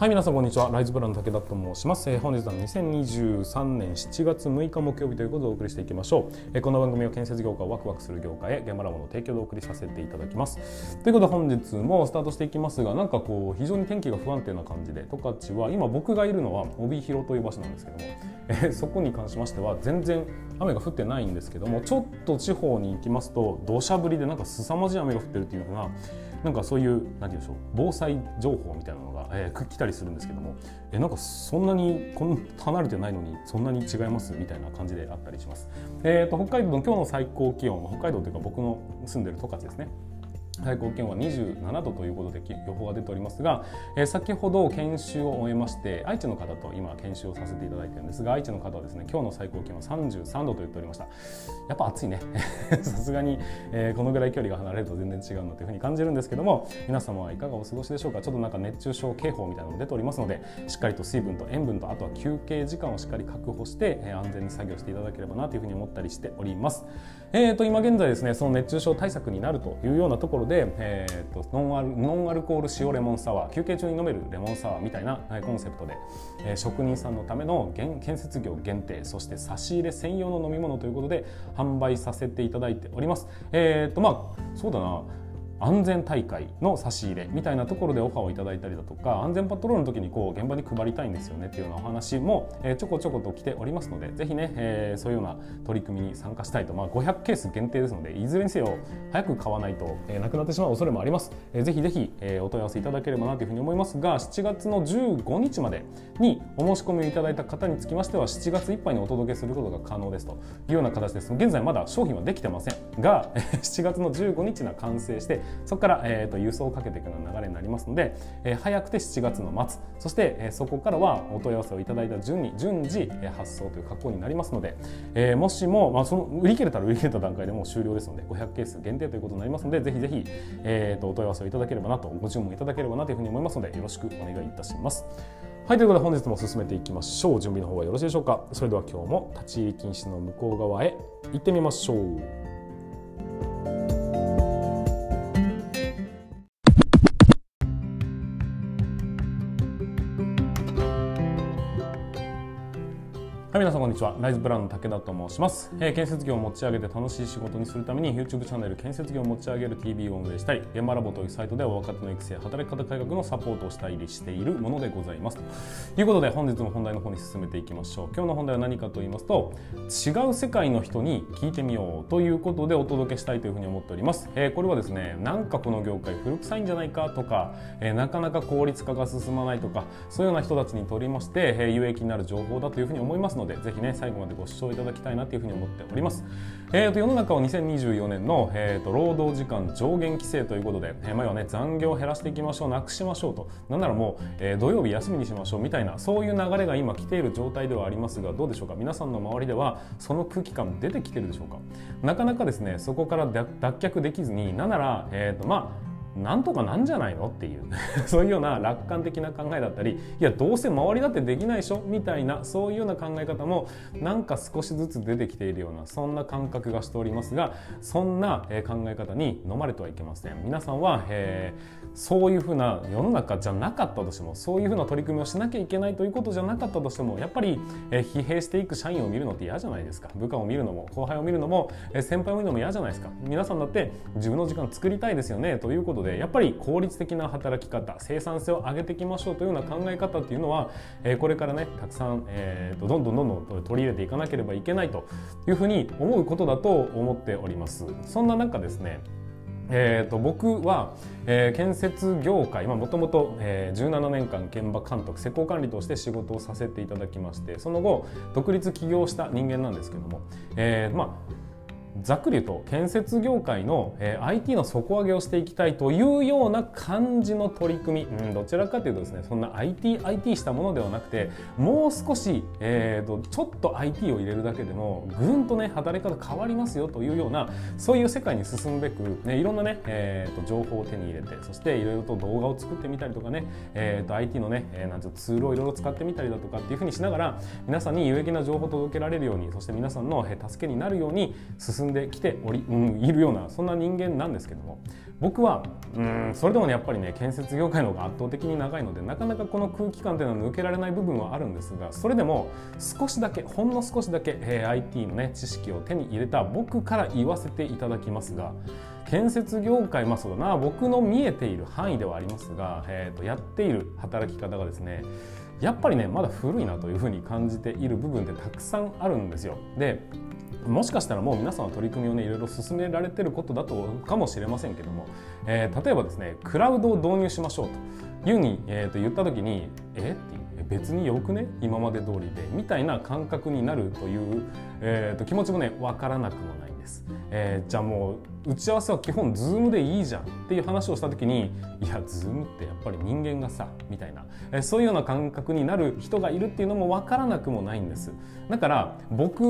はい、皆さんこんにちは。ライズブランの武田と申します。本日は2023年7月6日木曜日ということでお送りしていきましょう。この番組は建設業界をワクワクする業界へ現場ラボの提供でお送りさせていただきます。ということで本日もスタートしていきますが、なんかこう非常に天気が不安定な感じで、十勝は今僕がいるのは帯広という場所なんですけども、そこに関しましては全然雨が降ってないんですけども、ちょっと地方に行きますと土砂降りでなんか凄まじい雨が降ってるっていうのが、なんかそういう何て言うんでしょう、防災情報みたいなのが、来たりするんですけども、なんかそんなに離れてないのにそんなに違いますみたいな感じであったりします。北海道の今日の最高気温、北海道というか僕の住んでる十勝ですね。最高気温は27度ということで予報が出ておりますが、先ほど研修を終えまして愛知の方と今研修をさせていただいているんですが、愛知の方はですね、今日の最高気温は33度と言っておりました。やっぱ暑いねさすがに、このぐらい距離が離れると全然違うのというふうに感じるんですけども、皆様はいかがお過ごしでしょうか。ちょっとなんか熱中症警報みたいなのが出ておりますので、しっかりと水分と塩分と、あとは休憩時間をしっかり確保して、安全に作業していただければなというふうに思ったりしております。今現在ですね、その熱中症対策になるというようなところで、ノンアルコール塩レモンサワー、休憩中に飲めるレモンサワーみたいなコンセプトで、職人さんのための建設業限定、そして差し入れ専用の飲み物ということで販売させていただいております。まあそうだな、安全大会の差し入れみたいなところでオファーをいただいたりだとか、安全パトロールの時にこう現場に配りたいんですよねっていうようなお話もちょこちょこと来ておりますので、ぜひね、そういうような取り組みに参加したいと、まあ、500ケース限定ですので、いずれにせよ早く買わないと、なくなってしまう恐れもあります。ぜひぜひ、お問い合わせいただければなというふうに思いますが、7月の15日までにお申し込みをいただいた方につきましては7月いっぱいにお届けすることが可能ですというような形です。現在まだ商品はできてませんが7月の15日に完成して、そこから、郵送をかけていくような流れになりますので、早くて7月の末、そして、そこからはお問い合わせをいただいた順次、発送という格好になりますので、もしも、まあ、その売り切れた段階でもう終了ですので、500ケース限定ということになりますので、ぜひぜひ、お問い合わせをいただければなと、ご注文いただければなというふうに思いますので、よろしくお願いいたします。はい、ということで本日も進めていきましょう。準備の方はよろしいでしょうか。それでは今日も立ち入り禁止の向こう側へ行ってみましょう。はい、皆さんこんにちは。ライズブランの武田と申します。建設業を持ち上げて楽しい仕事にするために YouTube チャンネル建設業を持ち上げる TV を運営したり、現場ラボというサイトでは若手の育成、働き方改革のサポートをしたりしているものでございます。ということで本日も本題の方に進めていきましょう。今日の本題は何かと言いますと、違う世界の人に聞いてみようということでお届けしたいというふうに思っております。これはですね、なんかこの業界古臭いんじゃないかとか、なかなか効率化が進まないとか、そういうような人たちにとりまして、有益になる情報だというふうに思いますので、ぜひね最後までご視聴いただきたいなというふうに思っております。世の中は2024年の、労働時間上限規制ということで、まあ要はね、残業を減らしていきましょう、なくしましょうと、なんならもう、土曜日休みにしましょうみたいな、そういう流れが今来ている状態ではありますが、どうでしょうか。皆さんの周りではその空気感出てきてるでしょうか。なかなかですね、そこから脱却できずに、なんなら、まあなんとかなんじゃないのっていうそういうような楽観的な考えだったり、いやどうせ周りだってできないでしょみたいな、そういうような考え方もなんか少しずつ出てきているような、そんな感覚がしておりますが、そんな考え方に飲まれてはいけません。皆さんは、そういうふうな世の中じゃなかったとしても、そういうふうな取り組みをしなきゃいけないということじゃなかったとしても、やっぱり、疲弊していく社員を見るのって嫌じゃないですか。部下を見るのも、後輩を見るのも、先輩を見るのも嫌じゃないですか。皆さんだって自分の時間作りたいですよねということで、やっぱり効率的な働き方、生産性を上げていきましょうというような考え方っていうのは、これからねたくさん、どんどん取り入れていかなければいけないというふうに思うことだと思っております。そんな中ですね、僕は、建設業界、もともと17年間現場監督、施工管理として仕事をさせていただきまして、その後独立起業した人間なんですけども、ざっくり言うと建設業界の IT の底上げをしていきたいというような感じの取り組み、どちらかというとですね、そんな IT したものではなくて、もう少し、ちょっと IT を入れるだけでもぐんとね働き方変わりますよというような、そういう世界に進むべく、いろんなね、情報を手に入れて、そしていろいろと動画を作ってみたりとかね、IT のね、なんていうツールをいろいろ使ってみたりだとかっていうふうにしながら、皆さんに有益な情報を届けられるように、そして皆さんの助けになるように進んできているような、そんな人間なんですけども、僕はそれでもねやっぱりね建設業界の方が圧倒的に長いのでなかなかこの空気感というのは抜けられない部分はあるんですが、それでも少しだけほんの少しだけ、IT のね知識を手に入れた僕から言わせていただきますが、建設業界まあそうだな僕の見えている範囲ではありますが、やっている働き方がですねやっぱりねまだ古いなというふうに感じている部分ってたくさんあるんですよ。でもしかしたらもう皆さんは取り組みをねいろいろ進められてることだとかもしれませんけども、例えばですねクラウドを導入しましょうというふうに、言った時にって別によくね今まで通りでみたいな感覚になるという、気持ちもね分からなくもないんです、じゃあもう打ち合わせは基本 Zoom でいいじゃんっていう話をした時にいや Zoom ってやっぱり人間がさみたいな、そういうような感覚になる人がいるっていうのも分からなくもないんです。だから僕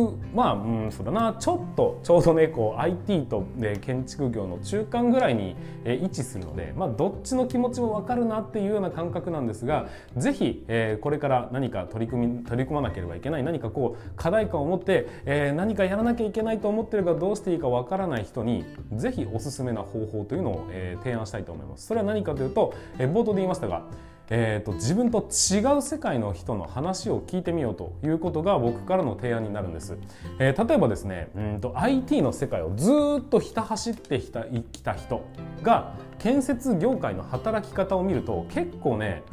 そうだなちょうどねこう IT と、建築業の中間ぐらいに、位置するので、どっちの気持ちも分かるなっていうような感覚なんですが、ぜひ、これから何か取り組まなければいけない何かこう課題感を持って、何かやらなきゃいけないと思ってるがどうしていいかわからない人にぜひおすすめな方法というのを、提案したいと思います。それは何かというと、冒頭で言いましたが、自分と違う世界の人の話を聞いてみようということが僕からの提案になるんです、例えばですねIT の世界をずっとひた走ってきた人が建設業界の働き方を見ると結構ね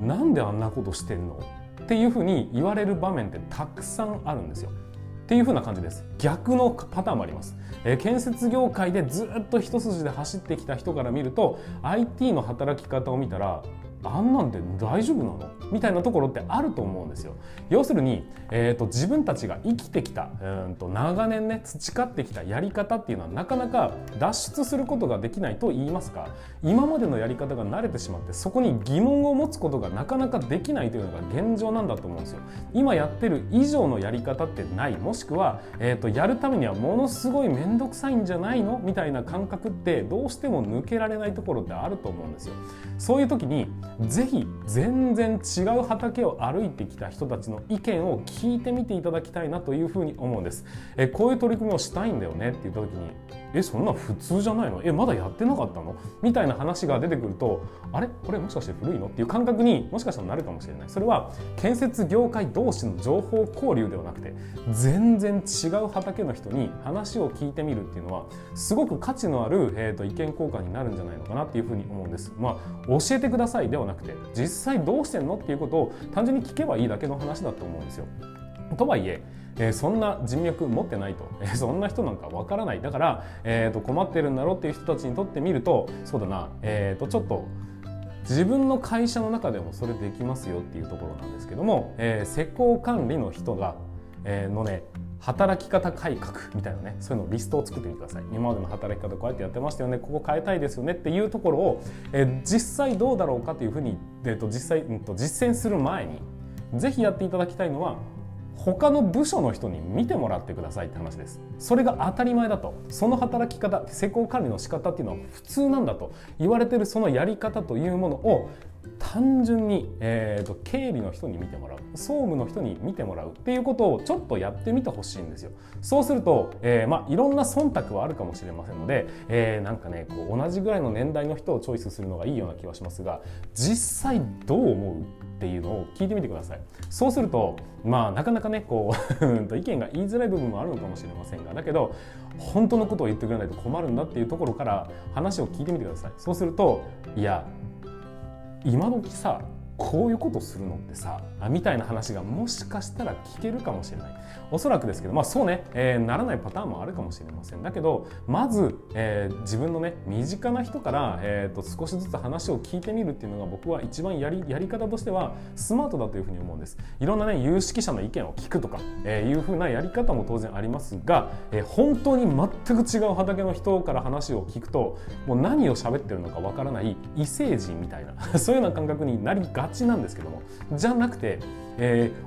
なんであんなことしてんのっていうふうに言われる場面ってたくさんあるんですよっていう風な感じです。逆のパターンもあります、建設業界でずっと一筋で走ってきた人から見ると IT の働き方を見たらあんなんで大丈夫なのみたいなところってあると思うんですよ。要するに、自分たちが生きてきた長年ね培ってきたやり方っていうのはなかなか脱出することができないと言いますか、今までのやり方が慣れてしまってそこに疑問を持つことがなかなかできないというのが現状なんだと思うんですよ。今やってる以上のやり方ってない、もしくは、やるためにはものすごい面倒くさいんじゃないのみたいな感覚ってどうしても抜けられないところってあると思うんですよ。そういう時にぜひ全然違う畑を歩いてきた人たちの意見を聞いてみていただきたいなというふうに思うんです。こういう取り組みをしたいんだよねって言った時にそんな普通じゃないのまだやってなかったのみたいな話が出てくるとあれこれもしかして古いのっていう感覚にもしかしたらなるかもしれない。それは建設業界同士の情報交流ではなくて全然違う畑の人に話を聞いてみるっていうのはすごく価値のある、意見交換になるんじゃないのかなっていうふうに思うんです。教えてくださいではなくて実際どうしてんのっていうことを単純に聞けばいいだけの話だと思うんですよ。とはいえそんな人脈持ってないとそんな人なんかわからないだから、困ってるんだろうっていう人たちにとってみるとそうだな、ちょっと自分の会社の中でもそれできますよっていうところなんですけども、施工管理の人が、のね働き方改革みたいなねそういうのリストを作ってみてください。今までの働き方こうやってやってましたよね、ここ変えたいですよねっていうところを、実際どうだろうかというふうに、実践する前にぜひやっていただきたいのは他の部署の人に見てもらってくださいって話です。それが当たり前だと、その働き方施工管理の仕方っていうのは普通なんだと言われているそのやり方というものを単純に、経理の人に見てもらう、総務の人に見てもらうっていうことをちょっとやってみてほしいんですよ。そうすると、いろんな忖度はあるかもしれませんので、なんかねこう同じぐらいの年代の人をチョイスするのがいいような気はしますが、実際どう思うっていうのを聞いてみてください。そうするとなかなかねこう意見が言いづらい部分もあるのかもしれませんが、だけど本当のことを言ってくれないと困るんだっていうところから話を聞いてみてください。そうするといや今時さこういうことするのってさみたいな話がもしかしたら聞けるかもしれない。おそらくですけどそうね、ならないパターンもあるかもしれません。だけどまず、自分のね身近な人から、少しずつ話を聞いてみるっていうのが僕は一番やり方としてはスマートだというふうに思うんです。いろんなね有識者の意見を聞くとか、いうふうなやり方も当然ありますが、本当に全く違う畑の人から話を聞くともう何を喋ってるのかわからない異星人みたいなそういうような感覚になりががちなんですけども、じゃなくて、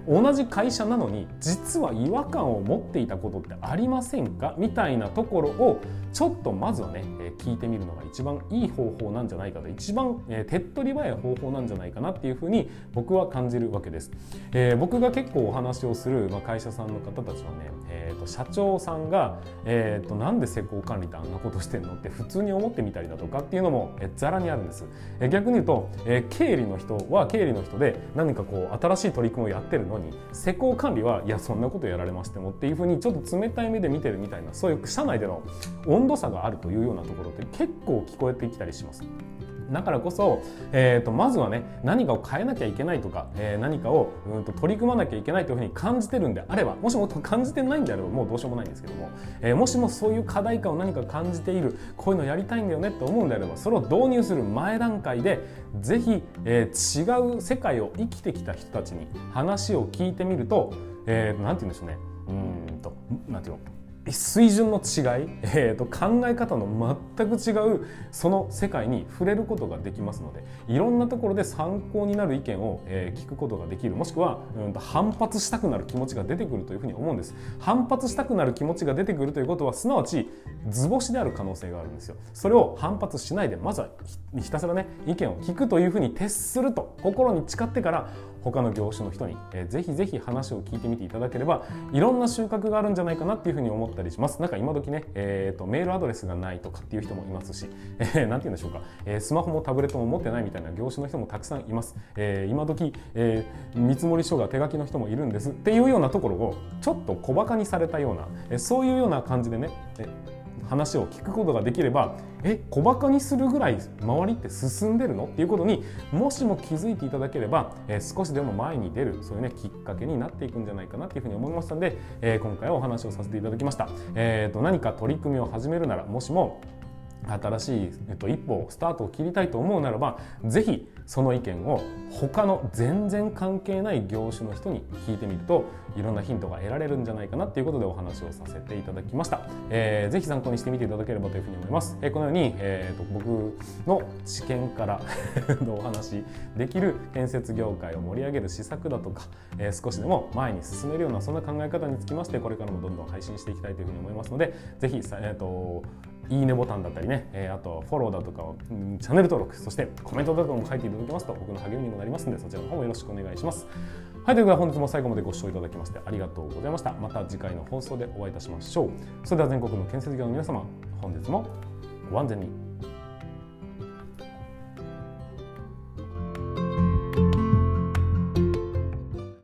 同じ会社なのに実は違和感を持っていたことってありませんかみたいなところをちょっとまずはね、聞いてみるのが一番いい方法なんじゃないかと、一番、手っ取り早い方法なんじゃないかなっていうふうに僕は感じるわけです。僕が結構お話をする、会社さんの方たちはね、社長さんが、なんで施工管理ってあんなことしてんのって普通に思ってみたりだとかっていうのもざらにあるんです。逆に言うと、経理の人は経理の人で何かこう新しい取り組みをやってるのに、施工管理はいやそんなことやられましてもっていうふうにちょっと冷たい目で見てるみたいな、そういう社内での温度差があるというようなところって結構聞こえてきたりします。だからこそ、まずはね、何かを変えなきゃいけないとか、何かを取り組まなきゃいけないというふうに感じてるんであれば、もしも感じてないんであればもうどうしようもないんですけども、もしもそういう課題感を何か感じている、こういうのやりたいんだよねと思うんであれば、それを導入する前段階でぜひ、違う世界を生きてきた人たちに話を聞いてみると、なんて言うんでしょうね、なんて言うの、水準の違い、考え方の全く違うその世界に触れることができますので、いろんなところで参考になる意見を、聞くことができる、もしくは、反発したくなる気持ちが出てくるというふうに思うんです。反発したくなる気持ちが出てくるということは、すなわち図星である可能性があるんですよ。それを反発しないで、まずはひたすらね、意見を聞くというふうに徹すると心に誓ってから、他の業種の人に、ぜひぜひ話を聞いてみていただければ、いろんな収穫があるんじゃないかなっていうふうに思ったりします。なんか今時ね、メールアドレスがないとかっていう人もいますし、なんて言うんでしょうか、スマホもタブレットも持ってないみたいな業種の人もたくさんいます。今時、見積書が手書きの人もいるんですっていうようなところをちょっと小バカにされたような、そういうような感じでね、話を聞くことができれば、小バカにするぐらい周りって進んでるのっていうことにもしも気づいていただければ、少しでも前に出る、そういうね、きっかけになっていくんじゃないかなっていうふうに思いましたので、今回はお話をさせていただきました。何か取り組みを始めるなら、もしも新しい、一歩スタートを切りたいと思うならば、ぜひその意見を他の全然関係ない業種の人に聞いてみると、いろんなヒントが得られるんじゃないかなということでお話をさせていただきました。ぜひ参考にしてみていただければというふうに思います。このように、僕の知見からお話できる建設業界を盛り上げる施策だとか、少しでも前に進めるようなそんな考え方につきまして、これからもどんどん配信していきたいというふうに思いますので、ぜひいいねボタンだったりね、あとフォローだとか、チャンネル登録、そしてコメントだとかも書いていただきますと僕の励みにもなりますので、そちらの方もよろしくお願いします。はい、ということで本日も最後までご視聴いただきましてありがとうございました。また次回の放送でお会いいたしましょう。それでは全国の建設業の皆様、本日もご安全に。